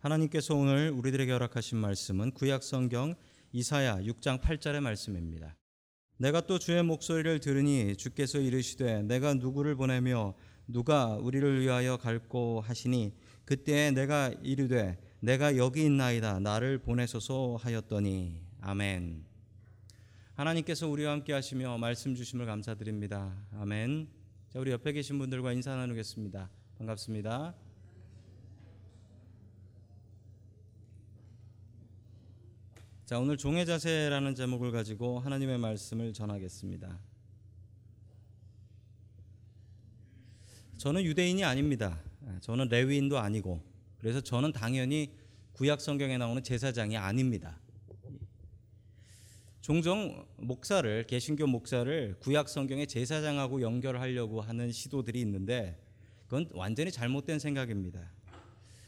하나님께서 오늘 우리들에게 허락하신 말씀은 구약성경 이사야 6장 8절의 말씀입니다. 내가 또 주의 목소리를 들으니 주께서 이르시되 내가 누구를 보내며 누가 우리를 위하여 갈고 하시니 그때에 내가 이르되 내가 여기 있나이다 나를 보내소서 하였더니 아멘. 하나님께서 우리와 함께 하시며 말씀 주심을 감사드립니다. 아멘. 자, 우리 옆에 계신 분들과 인사 나누겠습니다. 반갑습니다. 자, 오늘 종의 자세라는 제목을 가지고 하나님의 말씀을 전하겠습니다. 저는 유대인이 아닙니다. 저는 레위인도 아니고, 그래서 저는 당연히 구약 성경에 나오는 제사장이 아닙니다. 종종 목사를, 개신교 목사를 구약 성경의 제사장하고 연결하려고 하는 시도들이 있는데 그건 완전히 잘못된 생각입니다.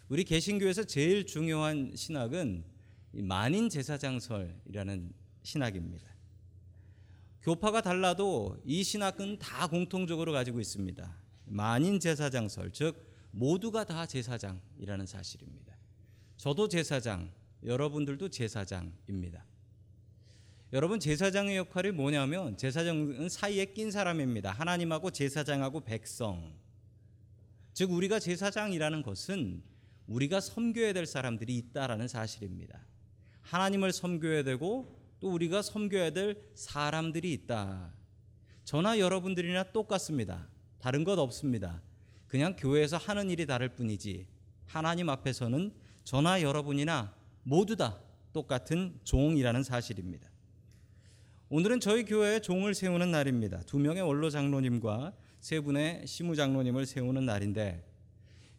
우리 개신교에서 제일 중요한 신학은 만인 제사장설이라는 신학입니다. 교파가 달라도 이 신학은 다 공통적으로 가지고 있습니다. 만인 제사장설, 즉 모두가 다 제사장이라는 사실입니다. 저도 제사장, 여러분들도 제사장입니다. 여러분, 제사장의 역할이 뭐냐면, 제사장은 사이에 낀 사람입니다. 하나님하고 제사장하고 백성, 즉 우리가 제사장이라는 것은 우리가 섬겨야 될 사람들이 있다라는 사실입니다. 하나님을 섬겨야 되고 또 우리가 섬겨야 될 사람들이 있다. 저나 여러분들이나 똑같습니다. 다른 것 없습니다. 그냥 교회에서 하는 일이 다를 뿐이지 하나님 앞에서는 저나 여러분이나 모두 다 똑같은 종이라는 사실입니다. 오늘은 저희 교회에 종을 세우는 날입니다. 2명의 원로 장로님과 3분의 시무 장로님을 세우는 날인데,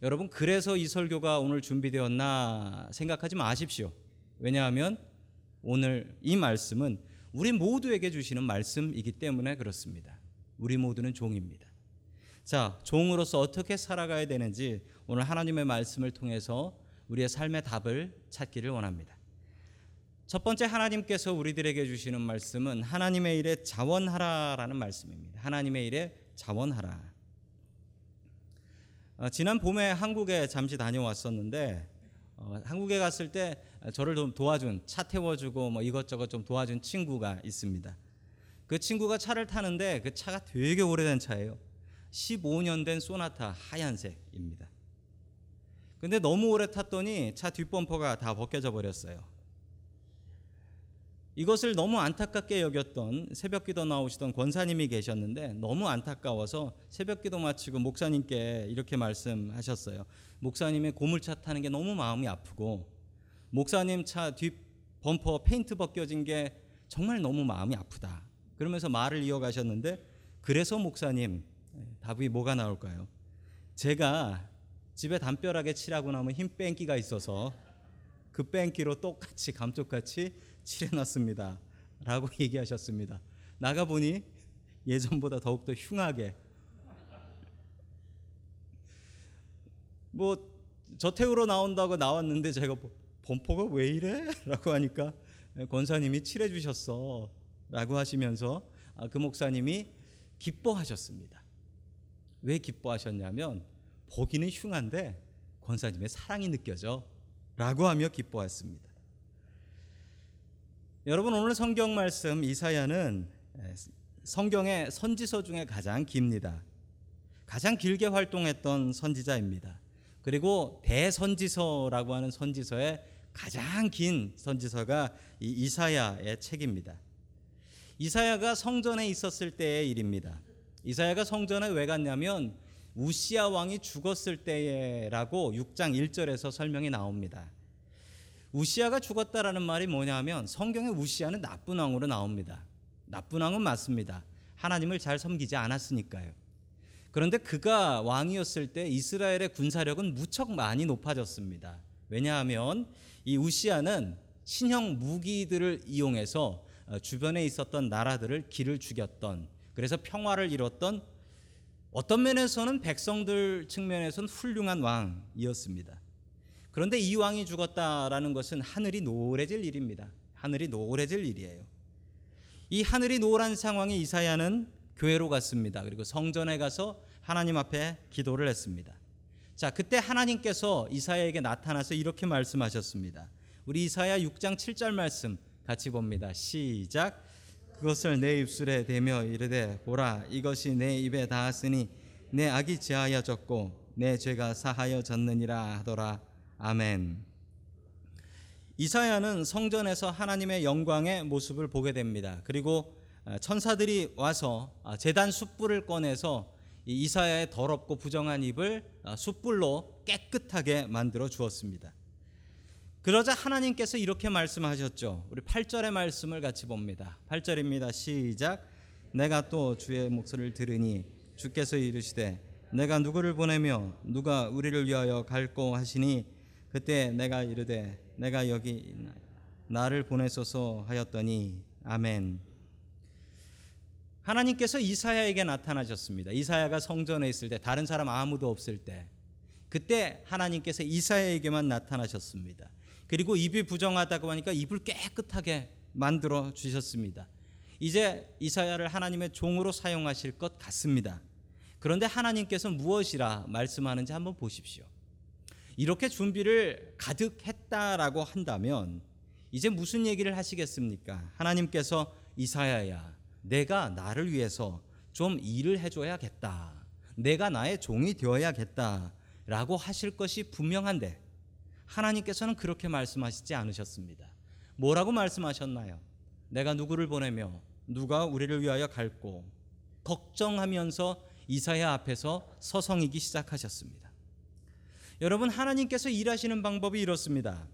여러분, 그래서 이 설교가 오늘 준비되었나 생각하지 마십시오. 왜냐하면 오늘 이 말씀은 우리 모두에게 주시는 말씀이기 때문에 그렇습니다. 우리 모두는 종입니다. 자, 종으로서 어떻게 살아가야 되는지 오늘 하나님의 말씀을 통해서 우리의 삶의 답을 찾기를 원합니다. 첫 번째, 하나님께서 우리들에게 주시는 말씀은 하나님의 일에 자원하라라는 말씀입니다. 하나님의 일에 자원하라. 지난 봄에 한국에 잠시 다녀왔었는데, 한국에 갔을 때 저를 좀 도와준, 차 태워주고 뭐 이것저것 좀 도와준 친구가 있습니다. 그 친구가 차를 타는데 그 차가 되게 오래된 차예요. 15년 된 소나타, 하얀색입니다. 근데 너무 오래 탔더니 차 뒷범퍼가 다 벗겨져 버렸어요. 이것을 너무 안타깝게 여겼던 새벽기도 나오시던 권사님이 계셨는데 너무 안타까워서 새벽기도 마치고 목사님께 이렇게 말씀하셨어요. 목사님의 고물차 타는 게 너무 마음이 아프고, 목사님 차 뒷범퍼 페인트 벗겨진 게 정말 너무 마음이 아프다, 그러면서 말을 이어가셨는데, 그래서 목사님, 답이 뭐가 나올까요? 제가 집에 담벼락에 칠하고 나면 흰 뺑기가 있어서 그 뺑기로 똑같이 감쪽같이 칠해놨습니다 라고 얘기하셨습니다. 나가보니 예전보다 더욱더 흉하게. 뭐 저 태우러 나온다고 나왔는데 제가 범퍼가 왜 이래? 라고 하니까 권사님이 칠해주셨어 라고 하시면서 그 목사님이 기뻐하셨습니다. 왜 기뻐하셨냐면 보기는 흉한데 권사님의 사랑이 느껴져 라고 하며 기뻐했습니다. 여러분, 오늘 성경 말씀 이사야는 성경의 선지서 중에 가장 깁니다. 가장 길게 활동했던 선지자입니다. 그리고 대선지서라고 하는 선지서의 가장 긴 선지서가 이 이사야의 책입니다. 이사야가 성전에 있었을 때의 일입니다. 이사야가 성전에 왜 갔냐면 우시야 왕이 죽었을 때라고 6장 1절에서 설명이 나옵니다. 우시야가 죽었다라는 말이 뭐냐면, 성경에 우시야는 나쁜 왕으로 나옵니다. 나쁜 왕은 맞습니다. 하나님을 잘 섬기지 않았으니까요. 그런데 그가 왕이었을 때 이스라엘의 군사력은 무척 많이 높아졌습니다. 왜냐하면 이 우시야는 신형 무기들을 이용해서 주변에 있었던 나라들을 길을 죽였던, 그래서 평화를 이뤘던, 어떤 면에서는 백성들 측면에서는 훌륭한 왕이었습니다. 그런데 이 왕이 죽었다라는 것은 하늘이 노래질 일입니다. 하늘이 노래질 일이에요. 이 하늘이 노란 상황에 이사야는 교회로 갔습니다. 그리고 성전에 가서 하나님 앞에 기도를 했습니다. 자, 그때 하나님께서 이사야에게 나타나서 이렇게 말씀하셨습니다. 우리 이사야 6장 7절 말씀 같이 봅니다. 시작. 그것을 내 입술에 대며 이르되 보라, 이것이 내 입에 닿았으니 내 악이 제하여 졌고 내 죄가 사하여 졌느니라 하더라. 아멘. 이사야는 성전에서 하나님의 영광의 모습을 보게 됩니다. 그리고 천사들이 와서 제단 숯불을 꺼내서 이사야의 더럽고 부정한 입을 숯불로 깨끗하게 만들어 주었습니다. 그러자 하나님께서 이렇게 말씀하셨죠. 우리 8절의 말씀을 같이 봅니다. 8절입니다. 시작. 내가 또 주의 목소리를 들으니 주께서 이르시되 내가 누구를 보내며 누가 우리를 위하여 갈꼬 하시니 그때 내가 이르되 내가 여기 있나이다. 나를 보내소서 하였더니 아멘. 하나님께서 이사야에게 나타나셨습니다. 이사야가 성전에 있을 때, 다른 사람 아무도 없을 때, 그때 하나님께서 이사야에게만 나타나셨습니다. 그리고 입이 부정하다고 하니까 입을 깨끗하게 만들어 주셨습니다. 이제 이사야를 하나님의 종으로 사용하실 것 같습니다. 그런데 하나님께서 무엇이라 말씀하는지 한번 보십시오. 이렇게 준비를 가득했다라고 한다면 이제 무슨 얘기를 하시겠습니까? 하나님께서 이사야야, 내가 나를 위해서 좀 일을 해줘야겠다, 내가 나의 종이 되어야겠다 라고 하실 것이 분명한데 하나님께서는 그렇게 말씀하시지 않으셨습니다. 뭐라고 말씀하셨나요? 내가 누구를 보내며 누가 우리를 위하여 갈꼬, 걱정하면서 이사야 앞에서 서성이기 시작하셨습니다. 여러분, 하나님께서 일하시는 방법이 이렇습니다.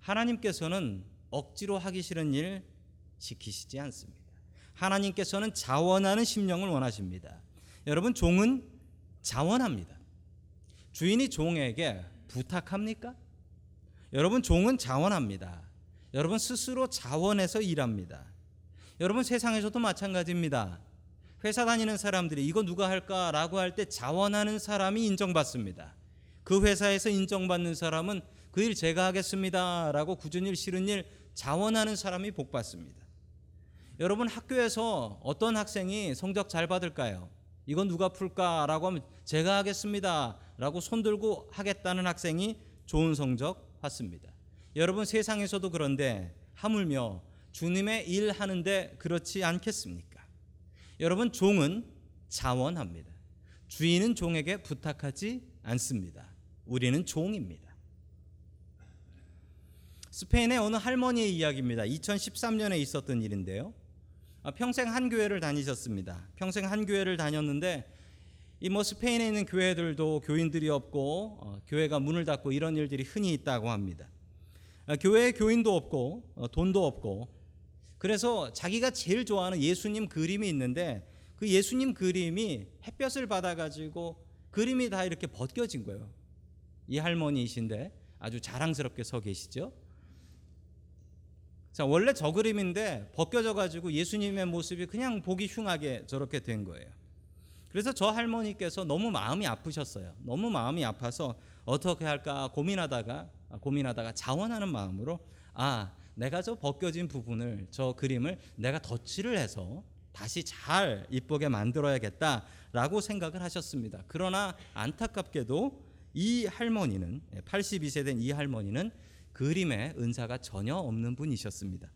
하나님께서는 억지로 하기 싫은 일 시키시지 않습니다. 하나님께서는 자원하는 심령을 원하십니다. 여러분, 종은 자원합니다. 주인이 종에게 부탁합니까? 여러분, 종은 자원합니다. 여러분, 스스로 자원해서 일합니다. 여러분, 세상에서도 마찬가지입니다. 회사 다니는 사람들이 이거 누가 할까라고 할 때 자원하는 사람이 인정받습니다. 그 회사에서 인정받는 사람은 그 일 제가 하겠습니다라고 굳은 일, 싫은 일 자원하는 사람이 복받습니다. 여러분, 학교에서 어떤 학생이 성적 잘 받을까요? 이건 누가 풀까라고 하면 제가 하겠습니다라고 손들고 하겠다는 학생이 좋은 성적 받습니다. 여러분, 세상에서도 그런데 하물며 주님의 일 하는데 그렇지 않겠습니까? 여러분, 종은 자원합니다. 주인은 종에게 부탁하지 않습니다. 우리는 종입니다. 스페인의 어느 할머니의 이야기입니다. 2013년에 있었던 일인데요. 평생 한 교회를 다니셨습니다. 평생 한 교회를 다녔는데 이 스페인에 있는 교회들도 교인들이 없고 교회가 문을 닫고 이런 일들이 흔히 있다고 합니다. 교회에 교인도 없고 돈도 없고, 그래서 자기가 제일 좋아하는 예수님 그림이 있는데 그 예수님 그림이 햇볕을 받아가지고 그림이 다 이렇게 벗겨진 거예요. 이 할머니이신데 아주 자랑스럽게 서 계시죠. 자, 원래 저 그림인데 벗겨져가지고 예수님의 모습이 그냥 보기 흉하게 저렇게 된 거예요. 그래서 저 할머니께서 너무 마음이 아프셨어요. 너무 마음이 아파서 어떻게 할까 고민하다가 자원하는 마음으로, 내가 저 벗겨진 부분을, 저 그림을 내가 덧칠을 해서 다시 잘 이쁘게 만들어야겠다라고 생각을 하셨습니다. 그러나 안타깝게도 이 할머니는, 82세 된 이 할머니는 그림에 은사가 전혀 없는 분이셨습니다.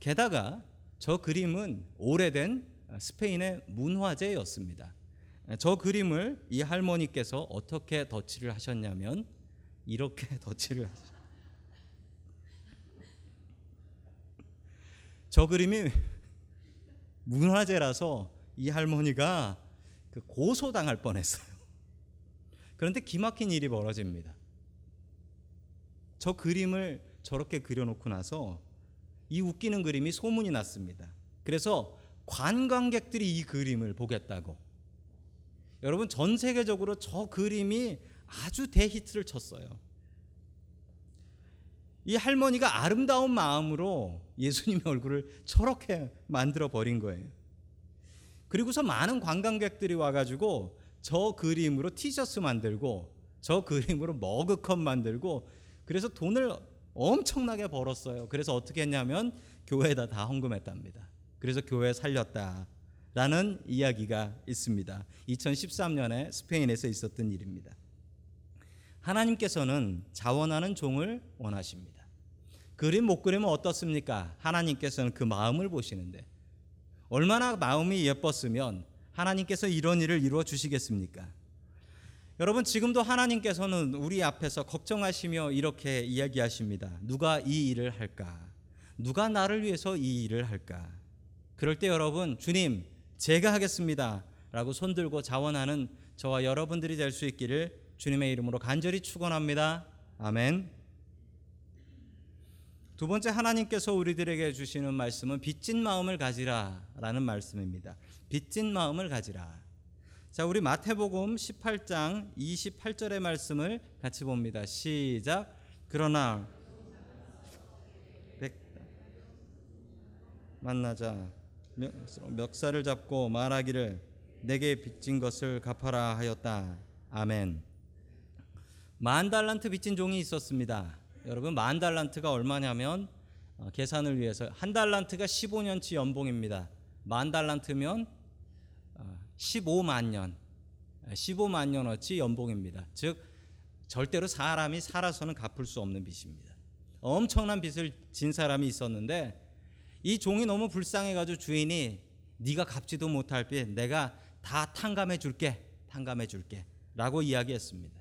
게다가 저 그림은 오래된 스페인의 문화재였습니다. 저 그림을 이 할머니께서 어떻게 덧칠을 하셨냐면 이렇게 덧칠을 하셨습니다. 저 그림이 문화재라서 이 할머니가 고소당할 뻔했어요. 그런데 기막힌 일이 벌어집니다. 저 그림을 저렇게 그려놓고 나서 이 웃기는 그림이 소문이 났습니다. 그래서 관광객들이 이 그림을 보겠다고. 여러분, 전 세계적으로 저 그림이 아주 대히트를 쳤어요. 이 할머니가 아름다운 마음으로 예수님의 얼굴을 저렇게 만들어버린 거예요. 그리고서 많은 관광객들이 와가지고 저 그림으로 티셔츠 만들고 저 그림으로 머그컵 만들고, 그래서 돈을 엄청나게 벌었어요. 그래서 어떻게 했냐면 교회에다 다 헌금했답니다. 그래서 교회 살렸다라는 이야기가 있습니다. 2013년에 스페인에서 있었던 일입니다. 하나님께서는 자원하는 종을 원하십니다. 그림 못 그리면 어떻습니까? 하나님께서는 그 마음을 보시는데 얼마나 마음이 예뻤으면 하나님께서 이런 일을 이루어 주시겠습니까? 여러분, 지금도 하나님께서는 우리 앞에서 걱정하시며 이렇게 이야기하십니다. 누가 이 일을 할까? 누가 나를 위해서 이 일을 할까? 그럴 때 여러분, 주님 제가 하겠습니다 라고 손들고 자원하는 저와 여러분들이 될 수 있기를 주님의 이름으로 간절히 축원합니다. 아멘. 두 번째, 하나님께서 우리들에게 주시는 말씀은 빚진 마음을 가지라 라는 말씀입니다. 빚진 마음을 가지라. 자, 우리 마태복음 18장 28절의 말씀을 같이 봅니다. 시작. 그러나 만나자 멱살을 잡고 말하기를 내게 빚진 것을 갚아라 하였다. 아멘. 10,000달란트 빚진 종이 있었습니다. 여러분, 10,000달란트가 얼마냐면 계산을 위해서 1달란트가 15년치 연봉입니다. 10,000달란트면 15만 년어치 연봉입니다. 즉 절대로 사람이 살아서는 갚을 수 없는 빚입니다. 엄청난 빚을 진 사람이 있었는데 이 종이 너무 불쌍해가지고 주인이 네가 갚지도 못할 빚 내가 다 탕감해 줄게 라고 이야기했습니다.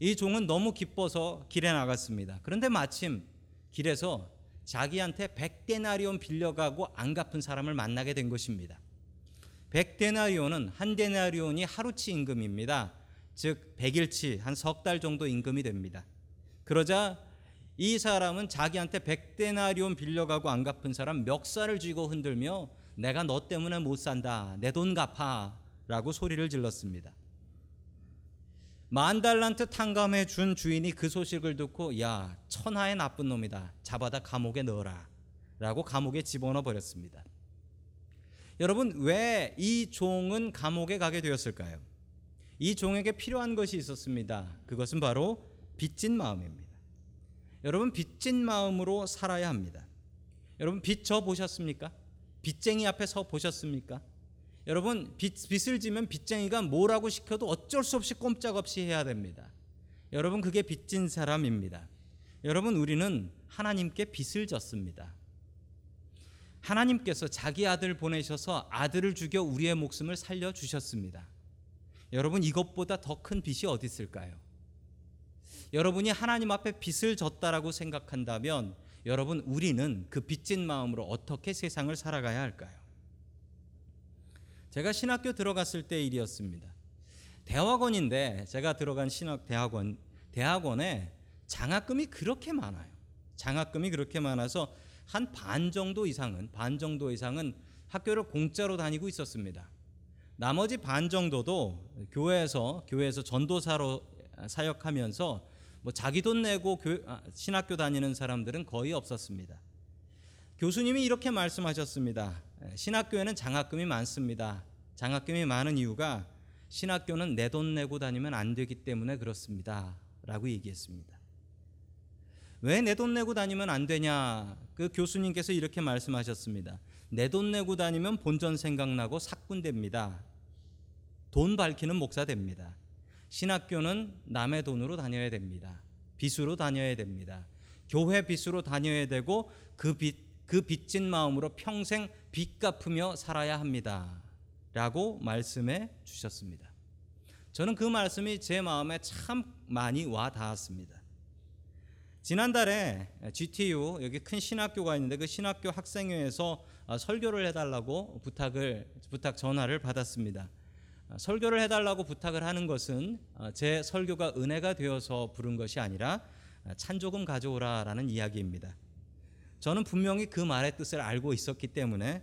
이 종은 너무 기뻐서 길에 나갔습니다. 그런데 마침 길에서 자기한테 100데나리온 빌려가고 안 갚은 사람을 만나게 된 것입니다. 100데나리온은 한 데나리온이 하루치 임금입니다. 즉 100일치 한 3달 정도 임금이 됩니다. 그러자 이 사람은 자기한테 100데나리온 빌려가고 안 갚은 사람 멱살을 쥐고 흔들며 내가 너 때문에 못 산다, 내 돈 갚아 라고 소리를 질렀습니다. 10,000달란트 탕감해 준 주인이 그 소식을 듣고 야, 천하의 나쁜 놈이다, 잡아다 감옥에 넣어라 라고 감옥에 집어넣어 버렸습니다. 여러분, 왜 이 종은 감옥에 가게 되었을까요? 이 종에게 필요한 것이 있었습니다. 그것은 바로 빚진 마음입니다. 여러분, 빚진 마음으로 살아야 합니다. 여러분, 빚 져 보셨습니까? 빚쟁이 앞에 서 보셨습니까? 여러분, 빚을 지면 빚쟁이가 뭐라고 시켜도 어쩔 수 없이 꼼짝없이 해야 됩니다. 여러분, 그게 빚진 사람입니다. 여러분, 우리는 하나님께 빚을 졌습니다. 하나님께서 자기 아들 보내셔서 아들을 죽여 우리의 목숨을 살려주셨습니다. 여러분, 이것보다 더 큰 빚이 어디 있을까요? 여러분이 하나님 앞에 빚을 졌다라고 생각한다면 여러분, 우리는 그 빚진 마음으로 어떻게 세상을 살아가야 할까요? 제가 신학교 들어갔을 때 일이었습니다. 대학원인데 제가 들어간 대학원에 장학금이 그렇게 많아요. 장학금이 그렇게 많아서 한 반 정도 이상은 학교를 공짜로 다니고 있었습니다. 나머지 반 정도도 교회에서 전도사로 사역하면서 뭐 자기 돈 내고 신학교 다니는 사람들은 거의 없었습니다. 교수님이 이렇게 말씀하셨습니다. 신학교에는 장학금이 많습니다. 장학금이 많은 이유가 신학교는 내 돈 내고 다니면 안 되기 때문에 그렇습니다 라고 얘기했습니다. 왜 내 돈 내고 다니면 안 되냐? 그 교수님께서 이렇게 말씀하셨습니다. 내 돈 내고 다니면 본전 생각나고 사꾼 됩니다. 돈 밝히는 목사 됩니다. 신학교는 남의 돈으로 다녀야 됩니다. 빚으로 다녀야 됩니다. 교회 빚으로 다녀야 되고 그 빚진 마음으로 평생 빚 갚으며 살아야 합니다 라고 말씀해 주셨습니다. 저는 그 말씀이 제 마음에 참 많이 와 닿았습니다. 지난달에 GTU 여기 큰 신학교가 있는데 그 신학교 학생회에서 설교를 해달라고 부탁 전화를 받았습니다. 설교를 해달라고 부탁을 하는 것은 제 설교가 은혜가 되어서 부른 것이 아니라 찬조금 가져오라라는 이야기입니다. 저는 분명히 그 말의 뜻을 알고 있었기 때문에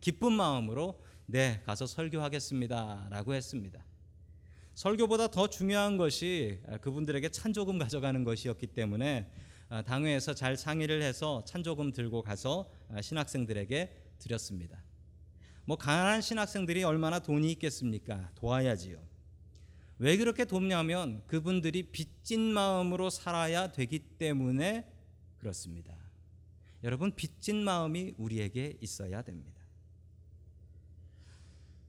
기쁜 마음으로 네, 가서 설교하겠습니다라고 했습니다. 설교보다 더 중요한 것이 그분들에게 찬조금 가져가는 것이었기 때문에 당회에서 잘 상의를 해서 찬조금 들고 가서 신학생들에게 드렸습니다. 뭐 가난한 신학생들이 얼마나 돈이 있겠습니까? 도와야지요. 왜 그렇게 돕냐면 그분들이 빚진 마음으로 살아야 되기 때문에 그렇습니다. 여러분, 빚진 마음이 우리에게 있어야 됩니다.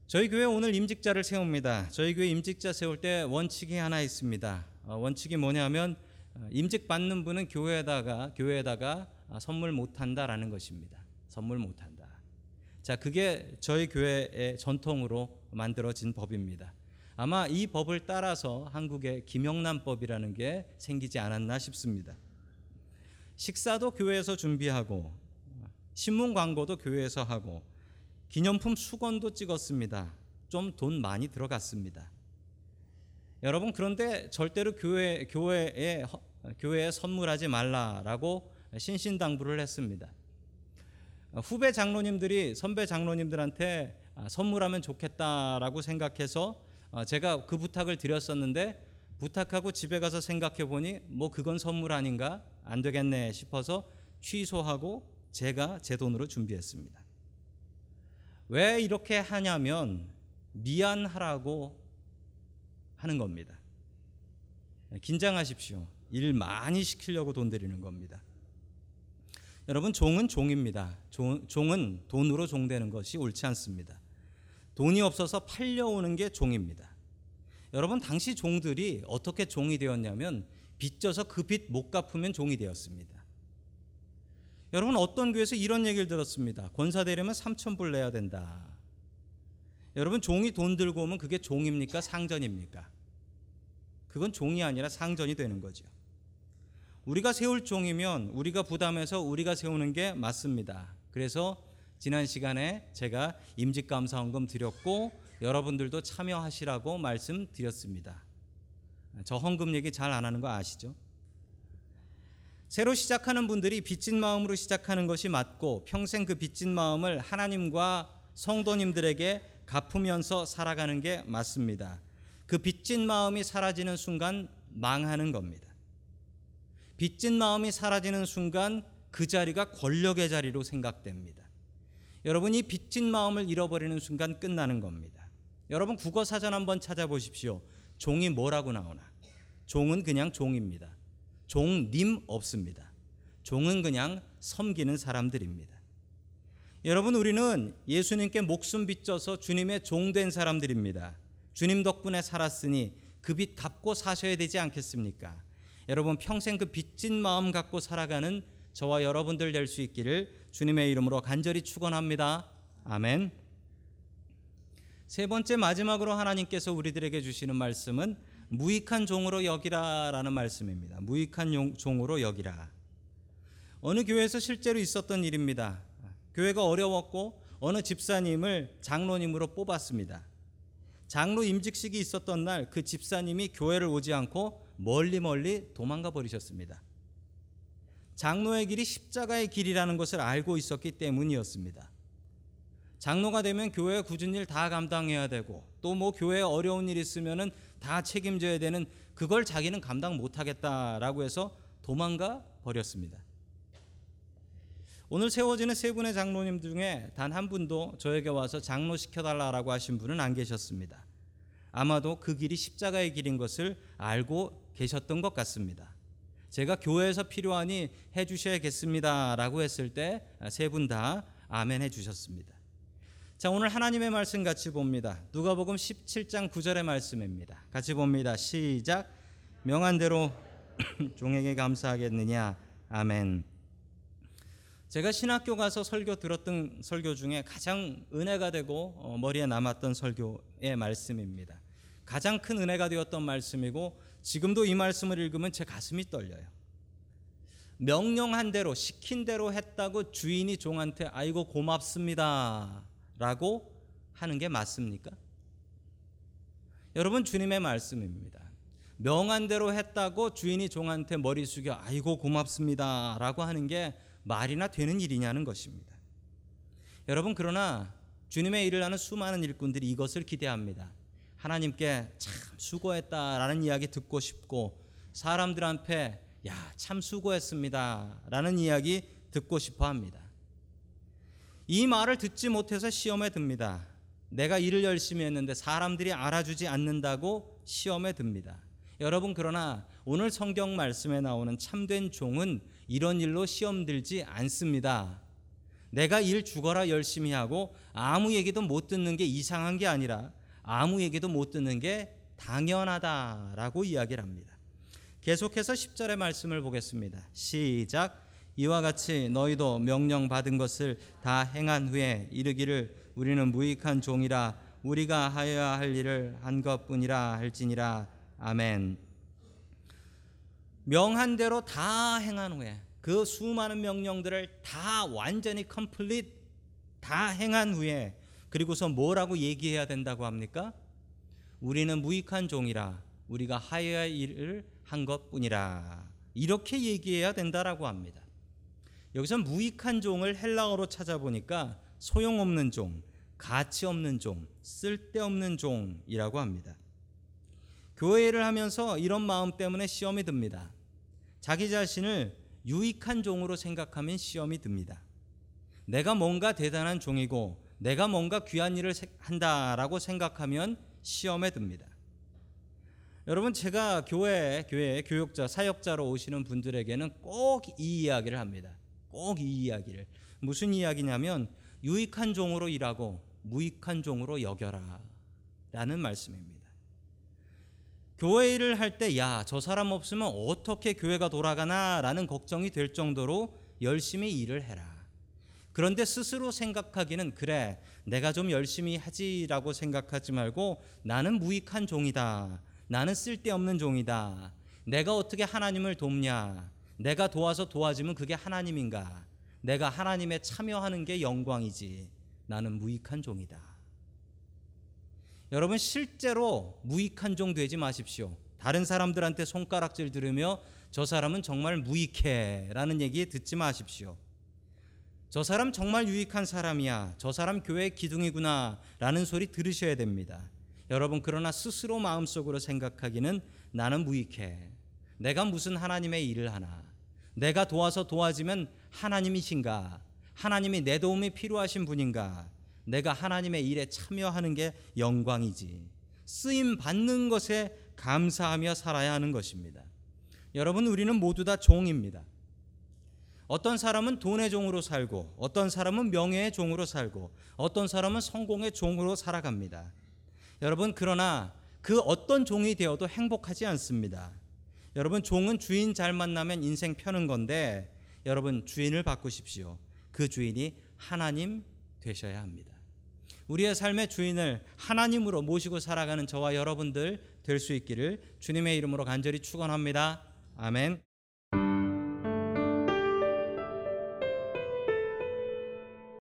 저희 교회 오늘 임직자를 세웁니다. 저희 교회 임직자 세울 때 원칙이 하나 있습니다. 원칙이 뭐냐면 임직 받는 분은 교회에다가 선물 못한다라는 것입니다. 선물 못한다. 자, 그게 저희 교회의 전통으로 만들어진 법입니다. 아마 이 법을 따라서 한국의 김영란법이라는 게 생기지 않았나 싶습니다. 식사도 교회에서 준비하고 신문 광고도 교회에서 하고 기념품 수건도 찍었습니다. 좀 돈 많이 들어갔습니다. 여러분, 그런데 절대로 교회에 선물하지 말라라고 신신당부를 했습니다. 후배 장로님들이 선배 장로님들한테 선물하면 좋겠다라고 생각해서 제가 그 부탁을 드렸었는데, 부탁하고 집에 가서 생각해 보니 뭐 그건 선물 아닌가, 안 되겠네 싶어서 취소하고 제가 제 돈으로 준비했습니다. 왜 이렇게 하냐면 미안하라고 하는 겁니다. 긴장하십시오. 일 많이 시키려고 돈 들이는 겁니다. 여러분, 종은 종입니다. 종은 돈으로 종되는 것이 옳지 않습니다. 돈이 없어서 팔려오는 게 종입니다. 여러분, 당시 종들이 어떻게 종이 되었냐면 빚져서 그 빚 못 갚으면 종이 되었습니다. 여러분, 어떤 교회에서 이런 얘기를 들었습니다. 권사 되려면 3,000불 내야 된다. 여러분, 종이 돈 들고 오면 그게 종입니까? 상전입니까? 그건 종이 아니라 상전이 되는 거죠. 우리가 세울 종이면 우리가 부담해서 우리가 세우는 게 맞습니다. 그래서 지난 시간에 제가 임직감사헌금 드렸고 여러분들도 참여하시라고 말씀드렸습니다. 저 헌금 얘기 잘 안 하는 거 아시죠? 새로 시작하는 분들이 빚진 마음으로 시작하는 것이 맞고, 평생 그 빚진 마음을 하나님과 성도님들에게 갚으면서 살아가는 게 맞습니다. 그 빚진 마음이 사라지는 순간 망하는 겁니다. 빚진 마음이 사라지는 순간 그 자리가 권력의 자리로 생각됩니다. 여러분이 빚진 마음을 잃어버리는 순간 끝나는 겁니다. 여러분, 국어사전 한번 찾아보십시오. 종이 뭐라고 나오나? 종은 그냥 종입니다. 종님 없습니다. 종은 그냥 섬기는 사람들입니다. 여러분, 우리는 예수님께 목숨 빚져서 주님의 종된 사람들입니다. 주님 덕분에 살았으니 그 빚 갚고 사셔야 되지 않겠습니까? 여러분, 평생 그 빚진 마음 갖고 살아가는 저와 여러분들 될 수 있기를 주님의 이름으로 간절히 축원합니다. 아멘. 세 번째, 마지막으로 하나님께서 우리들에게 주시는 말씀은 무익한 종으로 여기라라는 말씀입니다. 무익한 종으로 여기라. 어느 교회에서 실제로 있었던 일입니다. 교회가 어려웠고 어느 집사님을 장로님으로 뽑았습니다. 장로 임직식이 있었던 날 그 집사님이 교회를 오지 않고 멀리 도망가 버리셨습니다. 장로의 길이 십자가의 길이라는 것을 알고 있었기 때문이었습니다. 장로가 되면 교회 굳은 일 다 감당해야 되고 또 뭐 교회에 어려운 일 있으면은 다 책임져야 되는, 그걸 자기는 감당 못하겠다라고 해서 도망가 버렸습니다. 오늘 세워지는 세 분의 장로님 중에 단 한 분도 저에게 와서 장로 시켜달라고 하신 분은 안 계셨습니다. 아마도 그 길이 십자가의 길인 것을 알고 계셨던 것 같습니다. 제가 교회에서 필요하니 해주셔야겠습니다 라고 했을 때 세 분 다 아멘 해주셨습니다. 자, 오늘 하나님의 말씀 같이 봅니다. 누가복음 17장 9절의 말씀입니다. 같이 봅니다. 시작. 명한대로 종에게 감사하겠느냐. 아멘. 제가 신학교 가서 설교 들었던 설교 중에 가장 은혜가 되고 머리에 남았던 설교의 말씀입니다. 가장 큰 은혜가 되었던 말씀이고 지금도 이 말씀을 읽으면 제 가슴이 떨려요. 명령한 대로, 시킨 대로 했다고 주인이 종한테 아이고 고맙습니다 라고 하는 게 맞습니까? 여러분, 주님의 말씀입니다. 명한 대로 했다고 주인이 종한테 머리 숙여 아이고 고맙습니다 라고 하는 게 말이나 되는 일이냐는 것입니다. 여러분, 그러나 주님의 일을 하는 수많은 일꾼들이 이것을 기대합니다. 하나님께 참 수고했다라는 이야기 듣고 싶고, 사람들한테 야, 참 수고했습니다라는 이야기 듣고 싶어 합니다. 이 말을 듣지 못해서 시험에 듭니다. 내가 일을 열심히 했는데 사람들이 알아주지 않는다고 시험에 듭니다. 여러분, 그러나 오늘 성경 말씀에 나오는 참된 종은 이런 일로 시험들지 않습니다. 내가 일 죽어라 열심히 하고 아무 얘기도 못 듣는 게 이상한 게 아니라 아무 얘기도 못 듣는 게 당연하다라고 이야기를 합니다. 계속해서 10절의 말씀을 보겠습니다. 시작. 이와 같이 너희도 명령받은 것을 다 행한 후에 이르기를 우리는 무익한 종이라 우리가 하여야 할 일을 한 것뿐이라 할지니라. 아멘. 명한 대로 다 행한 후에, 그 수많은 명령들을 다 완전히 컴플릿 다 행한 후에, 그리고서 뭐라고 얘기해야 된다고 합니까? 우리는 무익한 종이라 우리가 하여야 할 일을 한 것뿐이라, 이렇게 얘기해야 된다라고 합니다. 여기서 무익한 종을 헬라어로 찾아보니까 소용없는 종, 가치없는 종, 쓸데없는 종이라고 합니다. 교회를 하면서 이런 마음 때문에 시험이 듭니다. 자기 자신을 유익한 종으로 생각하면 시험이 듭니다. 내가 뭔가 대단한 종이고 내가 뭔가 귀한 일을 한다라고 생각하면 시험에 듭니다. 여러분, 제가 교회 교육자, 사역자로 오시는 분들에게는 꼭 이 이야기를 합니다. 꼭 이 이야기를. 무슨 이야기냐면 유익한 종으로 일하고 무익한 종으로 여겨라 라는 말씀입니다. 교회 일을 할 때 야, 저 사람 없으면 어떻게 교회가 돌아가나 라는 걱정이 될 정도로 열심히 일을 해라. 그런데 스스로 생각하기는, 그래 내가 좀 열심히 하지라고 생각하지 말고 나는 무익한 종이다, 나는 쓸데없는 종이다, 내가 어떻게 하나님을 돕냐, 내가 도와서 도와주면 그게 하나님인가, 내가 하나님에 참여하는 게 영광이지, 나는 무익한 종이다. 여러분, 실제로 무익한 종 되지 마십시오. 다른 사람들한테 손가락질 들으며 저 사람은 정말 무익해 라는 얘기 듣지 마십시오. 저 사람 정말 유익한 사람이야, 저 사람 교회의 기둥이구나 라는 소리 들으셔야 됩니다. 여러분, 그러나 스스로 마음속으로 생각하기는 나는 무익해, 내가 무슨 하나님의 일을 하나, 내가 도와서 도와주면 하나님이신가, 하나님이 내 도움이 필요하신 분인가, 내가 하나님의 일에 참여하는 게 영광이지, 쓰임 받는 것에 감사하며 살아야 하는 것입니다. 여러분, 우리는 모두 다 종입니다. 어떤 사람은 돈의 종으로 살고, 어떤 사람은 명예의 종으로 살고, 어떤 사람은 성공의 종으로 살아갑니다. 여러분, 그러나 그 어떤 종이 되어도 행복하지 않습니다. 여러분, 종은 주인 잘 만나면 인생 펴는 건데, 여러분 주인을 바꾸십시오. 그 주인이 하나님 되셔야 합니다. 우리의 삶의 주인을 하나님으로 모시고 살아가는 저와 여러분들 될 수 있기를 주님의 이름으로 간절히 축원합니다. 아멘.